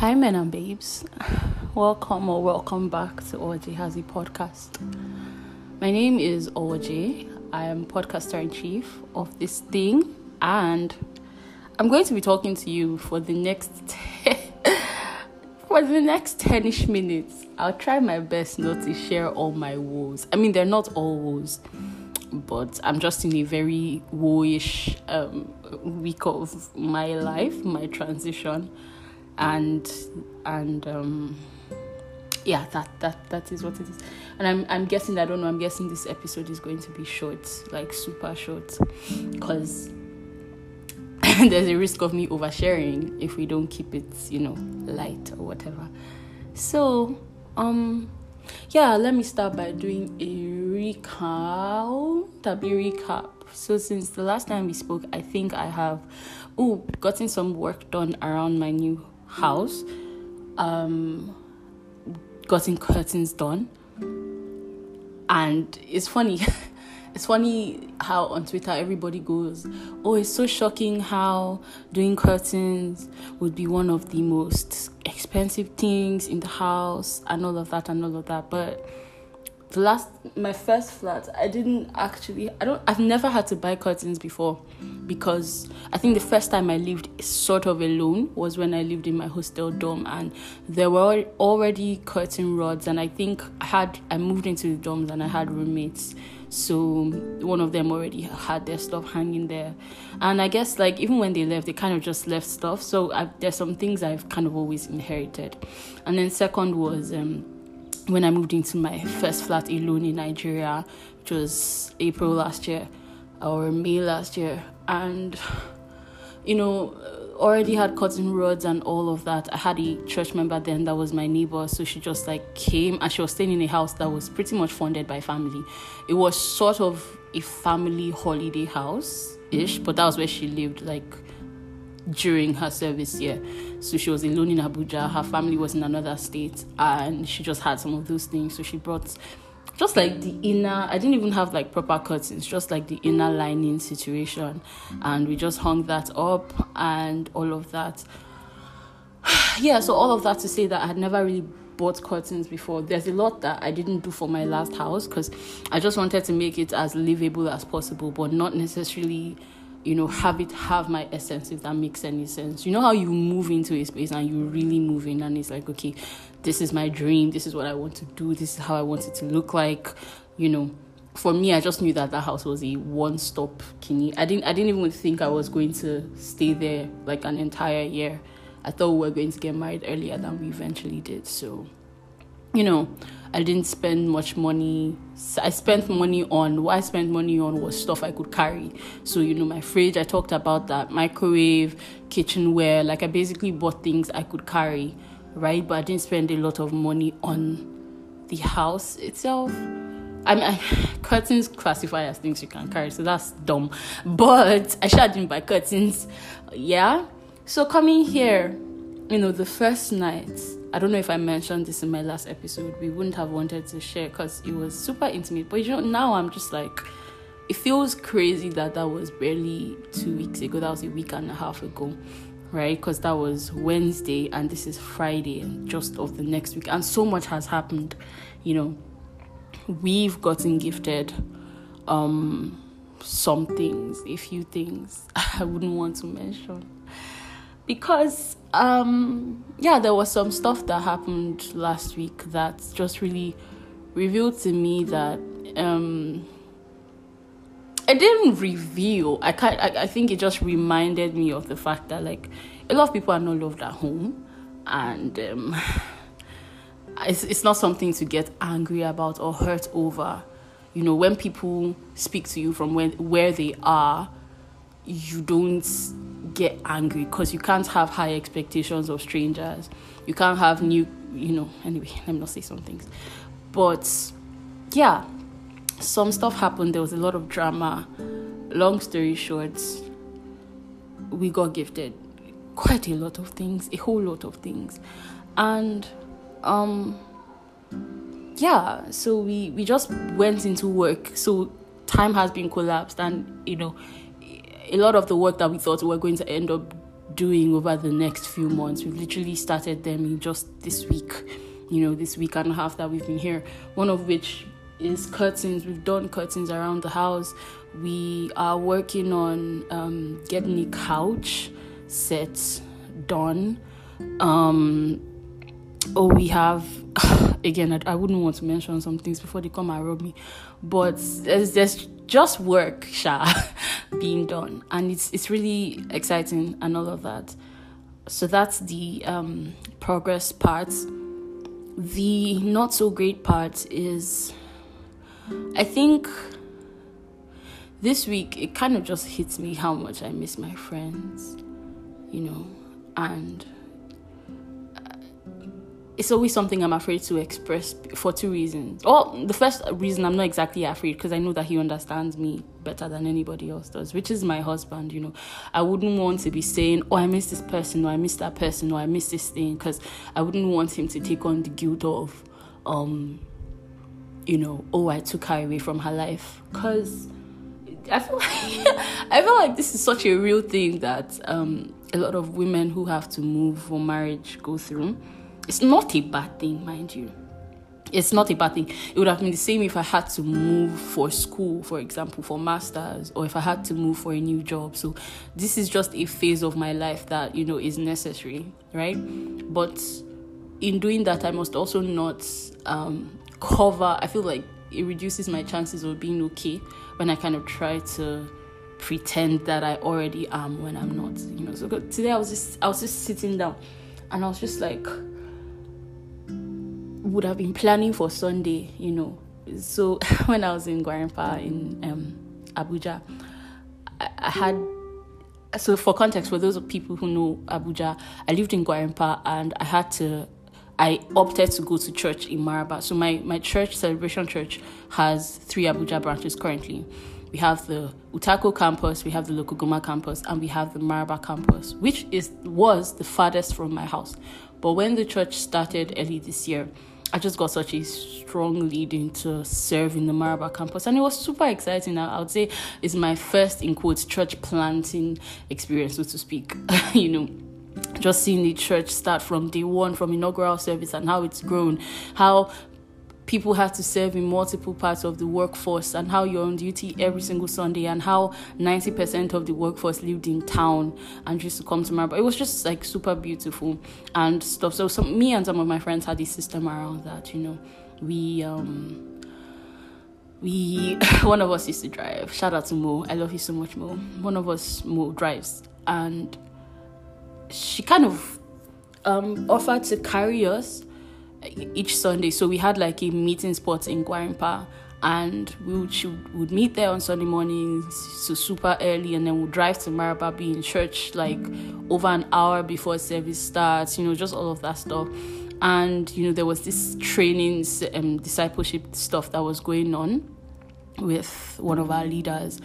Hi men and babes, welcome back to OJ Hazi Podcast. My name is OJ, I am podcaster-in-chief of this thing, and I'm going to be talking to you for the next 10-ish minutes. I'll try my best not to share all my woes. I mean, they're not all woes, but I'm just in a very woe-ish week of my life, my transition, and yeah, that is what it is. And I'm guessing this episode is going to be short, like super short, because there's a risk of me oversharing if we don't keep it, light or whatever. So let me start by doing a recap. So since the last time we spoke, I think I have gotten some work done around my new house, gotten curtains done, and it's funny how on Twitter everybody goes, it's so shocking how doing curtains would be one of the most expensive things in the house and all of that. But my first flat, I've never had to buy curtains before, because I think the first time I lived sort of alone was when I lived in my hostel dorm, and there were already curtain rods, and I think I moved into the dorms and I had roommates, so one of them already had their stuff hanging there, and I guess like even when they left, they kind of just left stuff. So there's some things I've kind of always inherited. And then second was when I moved into my first flat alone in Nigeria, which was April last year or May last year, and already had cotton rods and all of that. I had a church member then that was my neighbor, so she just like came, and she was staying in a house that was pretty much funded by family. It was sort of a family holiday house ish, but that was where she lived like during her service year. So she was alone in Abuja, her family was in another state, and she just had some of those things. So she brought just like the inner, I didn't even have like proper curtains, just like the inner lining situation, and we just hung that up and all of that. Yeah, so all of that to say that I had never really bought curtains before. There's a lot that I didn't do for my last house because I just wanted to make it as livable as possible, but not necessarily have my essence, if that makes any sense. You know how you move into a space and you really move in, and it's like, okay, this is my dream, this is what I want to do, this is how I want it to look like. For me, I just knew that house was a one-stop kinny. I didn't even think I was going to stay there like an entire year. I thought we were going to get married earlier than we eventually did. So I didn't spend much money. What I spent money on was stuff I could carry. So, my fridge, I talked about that, microwave, kitchenware. Like, I basically bought things I could carry, right? But I didn't spend a lot of money on the house itself. Curtains classify as things you can carry, so that's dumb. But I sure didn't buy curtains. Yeah. So, coming here, the first night, I don't know if I mentioned this in my last episode, we wouldn't have wanted to share because it was super intimate. But now I'm just like, it feels crazy that was barely 2 weeks ago. That was a week and a half ago, right? Because that was Wednesday and this is Friday, just of the next week. And so much has happened. We've gotten gifted some things, a few things I wouldn't want to mention. Because, there was some stuff that happened last week that just really revealed to me that... it didn't reveal. I think it just reminded me of the fact that, like, a lot of people are not loved at home. And it's not something to get angry about or hurt over. When people speak to you from where they are, you don't get angry, because you can't have high expectations of strangers. You can't have new, anyway, let me not say some things. But yeah, some stuff happened. There was a lot of drama. Long story short, we got gifted quite a lot of things, a whole lot of things. And so we just went into work. So time has been collapsed, and a lot of the work that we thought we were going to end up doing over the next few months. We've literally started them in just this week, this week and a half that we've been here, one of which is curtains. We've done curtains around the house. We are working on getting a couch set done. We have, again, I wouldn't want to mention some things before they come and rob me, but there's just work, being done, and it's really exciting and all of that. So that's the progress part. The not so great part is, I think this week it kind of just hits me how much I miss my friends, and it's always something I'm afraid to express for two reasons. The first reason, I'm not exactly afraid because I know that he understands me better than anybody else does, which is my husband. I wouldn't want to be saying, I miss this person, or I miss that person, or I miss this thing, because I wouldn't want him to take on the guilt of, I took her away from her life. Because I feel like this is such a real thing that a lot of women who have to move for marriage go through. It's not a bad thing, mind you. It's not a bad thing. It would have been the same if I had to move for school, for example, for masters, or if I had to move for a new job. So this is just a phase of my life that, is necessary, right? But in doing that, I must also not cover. I feel like it reduces my chances of being okay when I kind of try to pretend that I already am when I'm not, So today I was just sitting down and I was just like, would have been planning for Sunday, So when I was in Gwarinpa in Abuja, I had, so for context, for those of people who know Abuja, I lived in Gwarinpa and I opted to go to church in Maraba. So my church, Celebration Church, has 3 Abuja branches currently. We have the Utako campus, we have the Lokogoma campus, and we have the Maraba campus, which was the farthest from my house. But when the church started early this year, I just got such a strong leading to serve in the Maraba campus, and it was super exciting. I would say it's my first, in quotes, church planting experience, so to speak, Just seeing the church start from day one, from inaugural service, and how it's grown, how people had to serve in multiple parts of the workforce, and how you're on duty every single Sunday, and how 90% of the workforce lived in town and used to come to Maraba. It was just like super beautiful and stuff. So me and some of my friends had a system around that, We one of us used to drive. Shout out to Mo. I love you so much, Mo. One of us, Mo, drives, and she kind of offered to carry us each Sunday. So we had like a meeting spot in Gwarinpa, and we would meet there on Sunday mornings, so super early, and then we'll drive to Maraba, be in church like over an hour before service starts, just all of that stuff. And there was this training and discipleship stuff that was going on with one of our leaders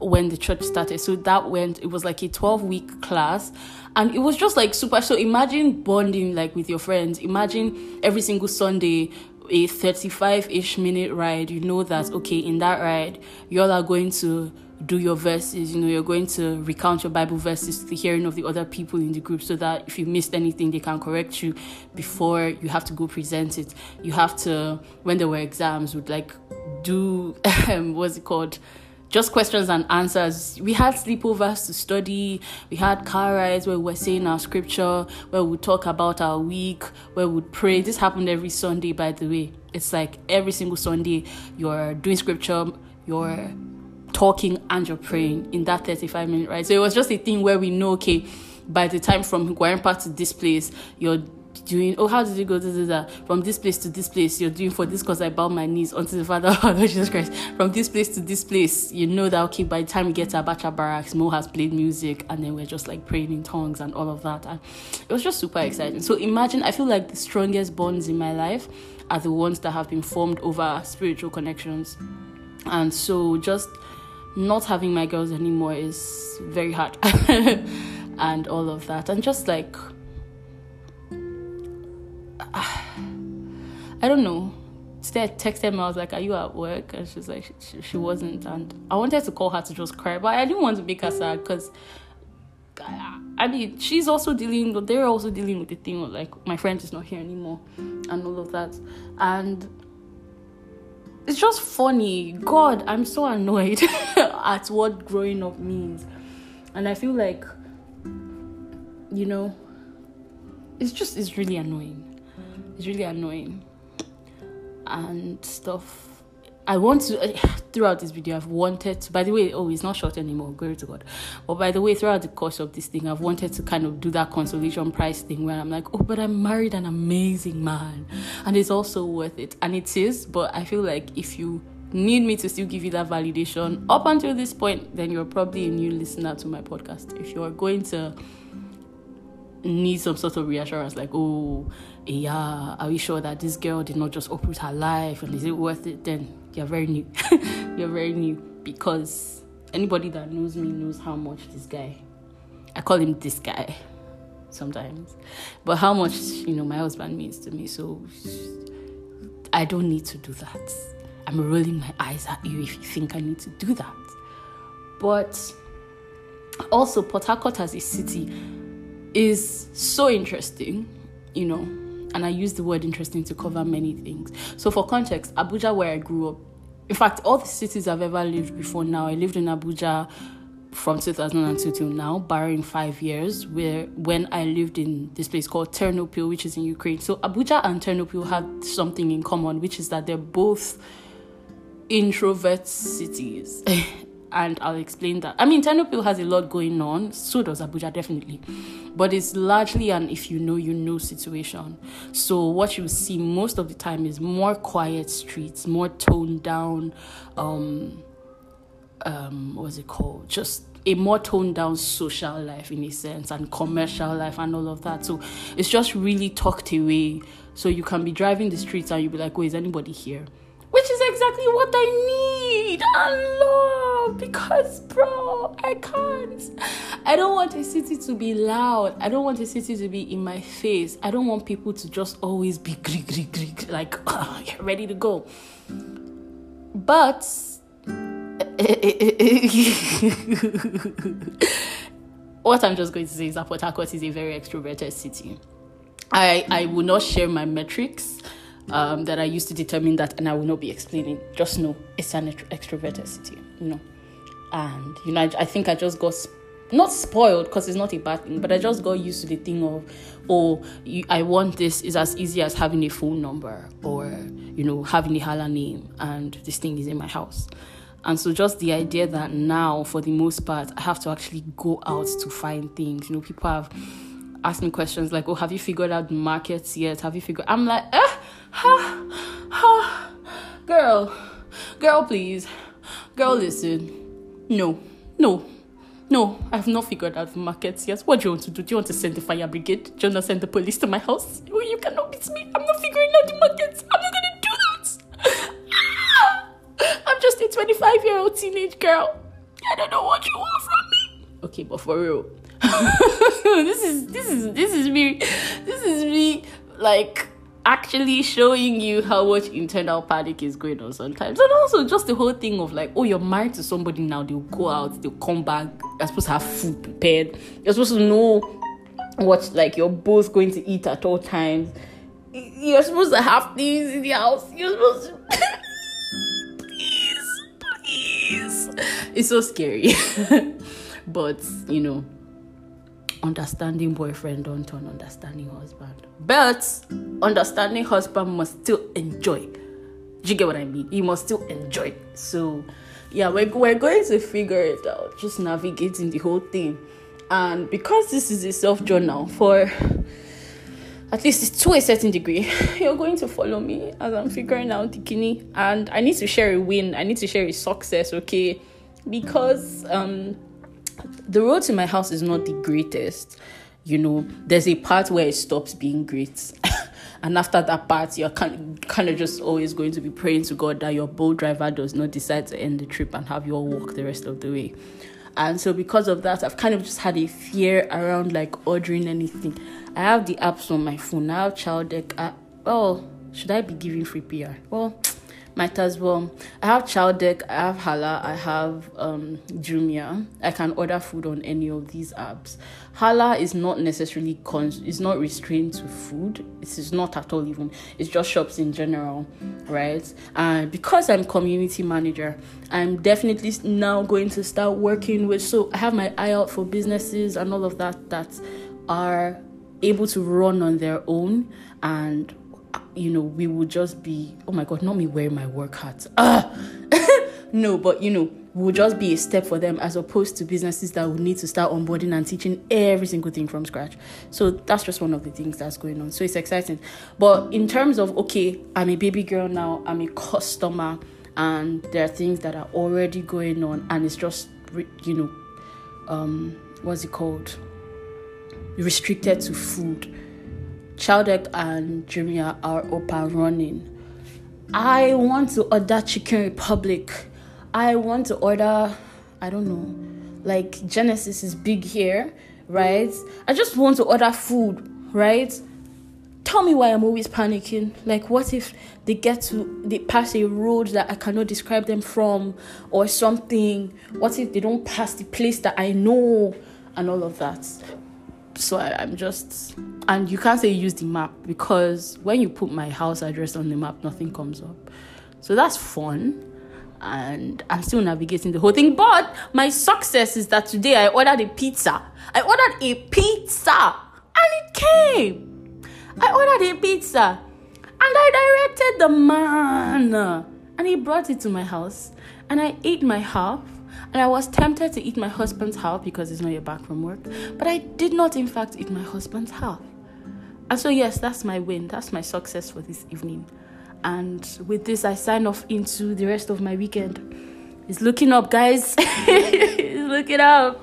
when the church started. So that went, it was like a 12-week class, and it was just like super. So imagine bonding like with your friends. Imagine every single Sunday a 35-ish minute ride. You know that, okay, in that ride y'all are going to do your verses, you're going to recount your Bible verses to the hearing of the other people in the group, so that if you missed anything they can correct you before you have to go present it. You have to, when there were exams, would like do just questions and answers. We had sleepovers to study. We had car rides where we were saying our scripture, where we would talk about our week, where we would pray. This happened every Sunday, by the way. It's like every single Sunday, you're doing scripture, you're talking, and you're praying in that 35-minute ride. So it was just a thing where we know, okay, by the time from Gwarinpa to this place, you're doing, how did you go to from this place to this place, you're doing, for this cause I bow my knees unto the Father of our Lord Jesus Christ. From this place to this place, you know that, okay, by the time we get to Abacha barracks, Mo has played music, and then we're just like praying in tongues and all of that, and it was just super exciting. So imagine, I feel like the strongest bonds in my life are the ones that have been formed over spiritual connections, and so just not having my girls anymore is very hard and all of that, and just like, I don't know. Today I texted her, I was like, are you at work? And she's like, she wasn't. And I wanted to call her to just cry, but I didn't want to make her sad because I mean, they're also dealing with the thing of, like, my friend is not here anymore and all of that. And it's just funny. God, I'm so annoyed at what growing up means. And I feel like, you know, it's really annoying. It's really annoying. And stuff. Throughout this video, I've wanted to, by the way, oh, it's not short anymore, glory to God. But by the way, throughout the course of this thing, I've wanted to kind of do that consolation prize thing where I'm like, oh, but I married an amazing man and it's also worth it. And it is, but I feel like if you need me to still give you that validation up until this point, then you're probably a new listener to my podcast. If you're going to need some sort of reassurance, like, oh yeah, are we sure that this girl did not just uproot her life and is it worth it, then you're very new. You're very new, because anybody that knows me knows how much this guy, I call him this guy sometimes, but how much, you know, my husband means to me. So I don't need to do that. I'm rolling my eyes at you if you think I need to do that. But also, Port Harcourt as a city is so interesting, you know, and I use the word interesting to cover many things. So for context, Abuja, where I grew up, in fact, all the cities I've ever lived before now, I lived in Abuja from 2002 till now, barring 5 years, when I lived in this place called Ternopil, which is in Ukraine. So Abuja and Ternopil had something in common, which is that they're both introvert cities. And I'll explain that. I mean, Ternopil has a lot going on, so does Abuja, definitely. But it's largely an if you know, you know situation. So what you see most of the time is more quiet streets, more toned down, just a more toned down social life in a sense, and commercial life and all of that. So it's just really tucked away. So you can be driving the streets and you'll be like, oh, is anybody here? Which is exactly what I need and love, because, bro, I can't. I don't want a city to be loud. I don't want a city to be in my face. I don't want people to just always be grig, like, oh, you're ready to go. But what I'm just going to say is that Port Harcourt is a very extroverted city. I will not share my metrics that I used to determine that, and I will not be explaining. Just know it's an extroverted city, you know. And, you know, I think I just got not spoiled, because it's not a bad thing, but I just got used to the thing of, I want this is as easy as having a phone number, or, you know, having a Hala name, and this thing is in my house. And so just the idea that now, for the most part, I have to actually go out to find things. You know, people have asked me questions like, oh, have you figured out the markets yet? I'm like, girl, please, girl, listen, no, I've not figured out the markets yet. What do you want to do? Do you want to send the fire brigade? Do you want to send the police to my house? Oh, you cannot beat me. I'm not figuring out the markets. I'm not gonna do that. I'm just a 25-year-old teenage girl. I don't know what you want from me. Okay, but for real, this is me, like, actually showing you how much internal panic is going on sometimes. And also just the whole thing of like, oh, you're married to somebody now, they'll go out, they'll come back, you're supposed to have food prepared, you're supposed to know what, like, you're both going to eat at all times, you're supposed to have things in the house, you're supposed to please, it's so scary. But, you know, understanding boyfriend don't turn understanding husband, but understanding husband must still enjoy. Do you get what I mean? He must still enjoy. So yeah, we're going to figure it out, just navigating the whole thing. And because this is a self-journal for at least to a certain degree, you're going to follow me as I'm figuring out the kidney. And I need to share a win, I need to share a success, okay? Because the road to my house is not the greatest, you know. There's a part where it stops being great, and after that part, you're kind of just always going to be praying to God that your bold driver does not decide to end the trip and have you all walk the rest of the way. And so because of that, I've kind of just had a fear around, like, ordering anything. I have the apps on my phone. I have ChowDeck. Should I be giving free PR? Well, might as well. I have ChowDeck, I have Hala, I have Jumia. I can order food on any of these apps. Hala is not necessarily it's not restrained to food. It is not at all even. It's just shops in general, right? And because I'm community manager, I'm definitely now going to start working with. So I have my eye out for businesses and all of that are able to run on their own, and we would just be, oh my god, not me wearing my work hat. No, but would just be a step for them, as opposed to businesses that would need to start onboarding and teaching every single thing from scratch. So that's just one of the things that's going on. So it's exciting. But in terms of, okay, I'm a baby girl now, I'm a customer, and there are things that are already going on, and it's just restricted to food. ChowDeck and Jumia are up and running. I want to order Chicken Republic. I want to order, I don't know, like Genesis is big here, right? I just want to order food, right? Tell me why I'm always panicking. Like, what if they pass a road that I cannot describe them from or something? What if they don't pass the place that I know and all of that? So I'm just, and you can't say use the map, because when you put my house address on the map, nothing comes up. So that's fun, and I'm still navigating the whole thing. But my success is that today I ordered a pizza. And it came. And I directed the man, and he brought it to my house, and I ate my half. And I was tempted to eat my husband's half, because it's not your back from work. But I did not, in fact, eat my husband's half. And so, yes, that's my win. That's my success for this evening. And with this, I sign off into the rest of my weekend. It's looking up, guys. It's looking up.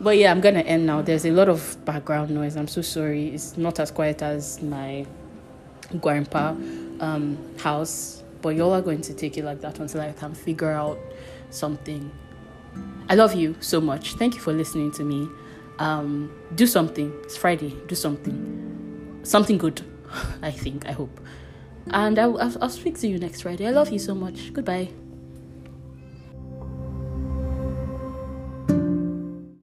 But yeah, I'm going to end now. There's a lot of background noise. I'm so sorry. It's not as quiet as my Gwarinpa house. But y'all are going to take it like that until I can figure out something. I love you so much. Thank you for listening to me. Do something. It's Friday. Do something. Something good, I think. I hope. And I'll speak to you next Friday. I love you so much. Goodbye.